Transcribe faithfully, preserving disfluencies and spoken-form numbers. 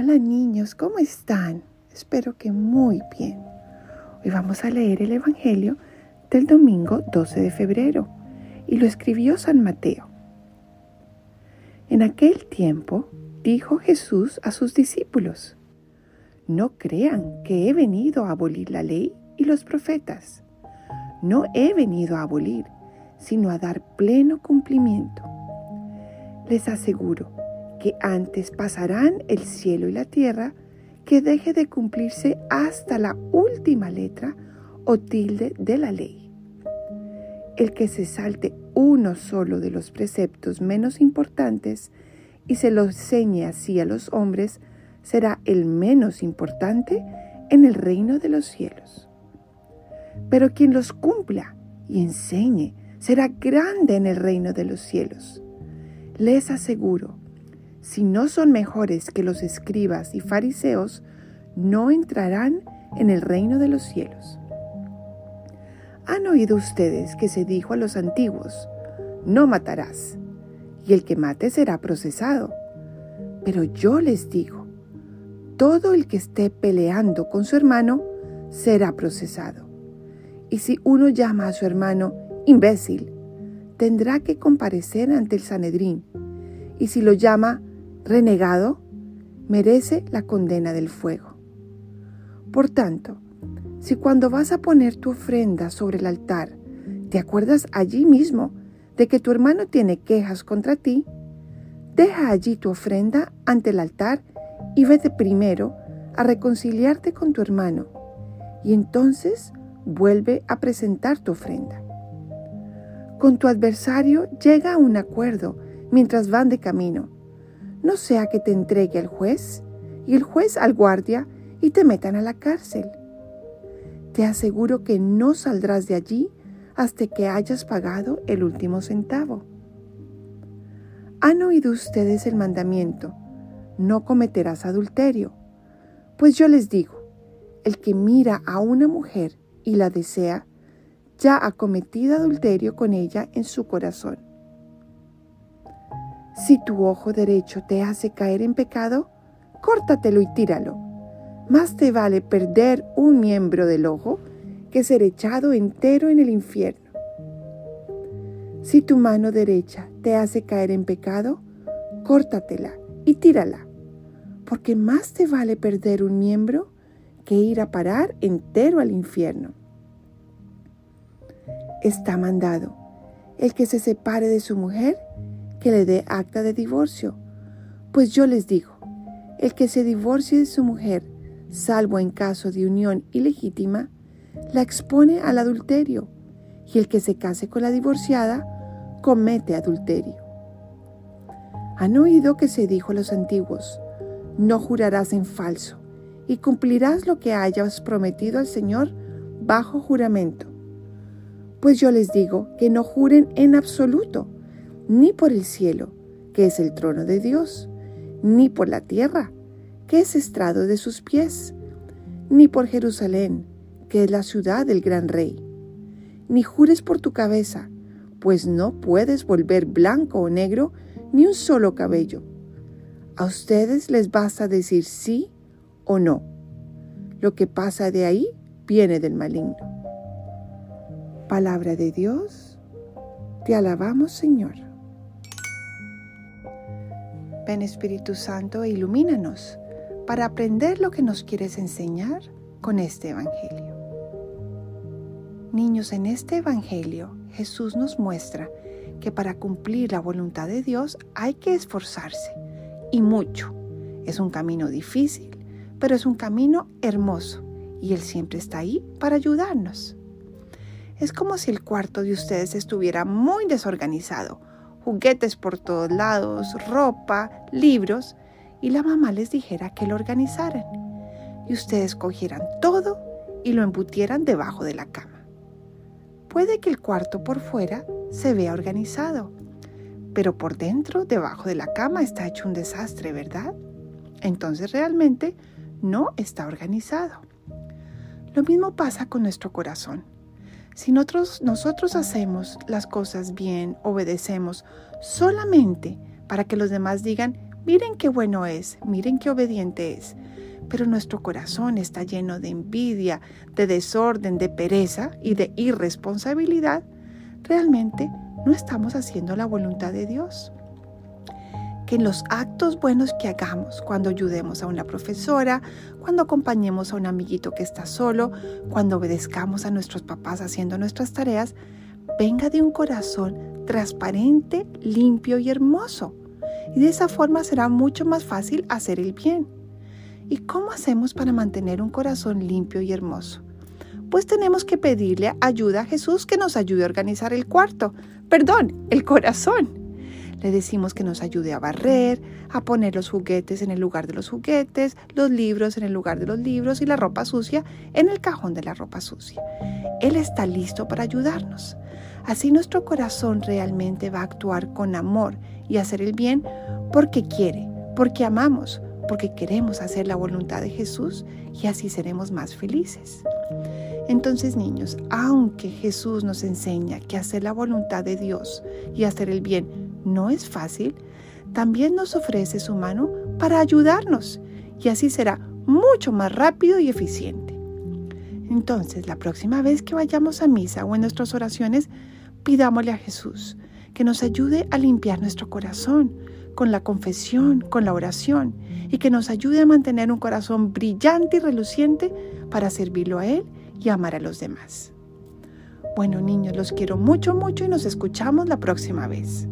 Hola niños, ¿cómo están? Espero que muy bien. Hoy vamos a leer el Evangelio del domingo doce de febrero y lo escribió San Mateo. En aquel tiempo dijo Jesús a sus discípulos: No crean que he venido a abolir la ley y los profetas. No he venido a abolir, sino a dar pleno cumplimiento. Les aseguro que antes pasarán el cielo y la tierra, que deje de cumplirse hasta la última letra o tilde de la ley. El que se salte uno solo de los preceptos menos importantes y se lo enseñe así a los hombres, será el menos importante en el reino de los cielos. Pero quien los cumpla y enseñe será grande en el reino de los cielos. Les aseguro, si no son mejores que los escribas y fariseos, no entrarán en el reino de los cielos. ¿Han oído ustedes que se dijo a los antiguos: No matarás, y el que mate será procesado? Pero yo les digo, todo el que esté peleando con su hermano será procesado. Y si uno llama a su hermano imbécil, tendrá que comparecer ante el Sanedrín, y si lo llama renegado, merece la condena del fuego. Por tanto, si cuando vas a poner tu ofrenda sobre el altar, te acuerdas allí mismo de que tu hermano tiene quejas contra ti, deja allí tu ofrenda ante el altar y vete primero a reconciliarte con tu hermano, y entonces vuelve a presentar tu ofrenda. Con tu adversario llega a un acuerdo mientras van de camino, no sea que te entregue al juez y el juez al guardia y te metan a la cárcel. Te aseguro que no saldrás de allí hasta que hayas pagado el último centavo. ¿Han oído ustedes el mandamiento: No cometerás adulterio? Pues yo les digo, el que mira a una mujer y la desea, ya ha cometido adulterio con ella en su corazón. Si tu ojo derecho te hace caer en pecado, córtatelo y tíralo. Más te vale perder un miembro del ojo que ser echado entero en el infierno. Si tu mano derecha te hace caer en pecado, córtatela y tírala, porque más te vale perder un miembro que ir a parar entero al infierno. Está mandado: el que se separe de su mujer, que le dé acta de divorcio. Pues yo les digo, el que se divorcie de su mujer, salvo en caso de unión ilegítima, la expone al adulterio, y el que se case con la divorciada comete adulterio. Han oído que se dijo a los antiguos: No jurarás en falso, y cumplirás lo que hayas prometido al Señor bajo juramento. Pues yo les digo que no juren en absoluto, ni por el cielo, que es el trono de Dios, ni por la tierra, que es estrado de sus pies, ni por Jerusalén, que es la ciudad del gran rey. Ni jures por tu cabeza, pues no puedes volver blanco o negro ni un solo cabello. A ustedes les basta decir sí o no. Lo que pasa de ahí viene del maligno. Palabra de Dios, te alabamos, Señor. Ven Espíritu Santo e ilumínanos para aprender lo que nos quieres enseñar con este Evangelio. Niños, en este Evangelio Jesús nos muestra que para cumplir la voluntad de Dios hay que esforzarse, y mucho. Es un camino difícil, pero es un camino hermoso, y Él siempre está ahí para ayudarnos. Es como si el cuarto de ustedes estuviera muy desorganizado, juguetes por todos lados, ropa, libros, y la mamá les dijera que lo organizaran, y ustedes cogieran todo y lo embutieran debajo de la cama. Puede que el cuarto por fuera se vea organizado, pero por dentro, debajo de la cama, está hecho un desastre, ¿verdad? Entonces realmente no está organizado. Lo mismo pasa con nuestro corazón. Si nosotros, nosotros hacemos las cosas bien, obedecemos solamente para que los demás digan: Miren qué bueno es, miren qué obediente es. Pero nuestro corazón está lleno de envidia, de desorden, de pereza y de irresponsabilidad. Realmente no estamos haciendo la voluntad de Dios. Que en los actos buenos que hagamos, cuando ayudemos a una profesora, cuando acompañemos a un amiguito que está solo, cuando obedezcamos a nuestros papás haciendo nuestras tareas, venga de un corazón transparente, limpio y hermoso. Y de esa forma será mucho más fácil hacer el bien. ¿Y cómo hacemos para mantener un corazón limpio y hermoso? Pues tenemos que pedirle ayuda a Jesús que nos ayude a organizar el cuarto, perdón, el corazón. Le decimos que nos ayude a barrer, a poner los juguetes en el lugar de los juguetes, los libros en el lugar de los libros y la ropa sucia en el cajón de la ropa sucia. Él está listo para ayudarnos. Así nuestro corazón realmente va a actuar con amor y hacer el bien porque quiere, porque amamos, porque queremos hacer la voluntad de Jesús y así seremos más felices. Entonces, niños, aunque Jesús nos enseña que hacer la voluntad de Dios y hacer el bien no es fácil, también nos ofrece su mano para ayudarnos y así será mucho más rápido y eficiente. Entonces, la próxima vez que vayamos a misa o en nuestras oraciones, pidámosle a Jesús que nos ayude a limpiar nuestro corazón con la confesión, con la oración y que nos ayude a mantener un corazón brillante y reluciente para servirlo a Él y amar a los demás. Bueno, niños, los quiero mucho, mucho y nos escuchamos la próxima vez.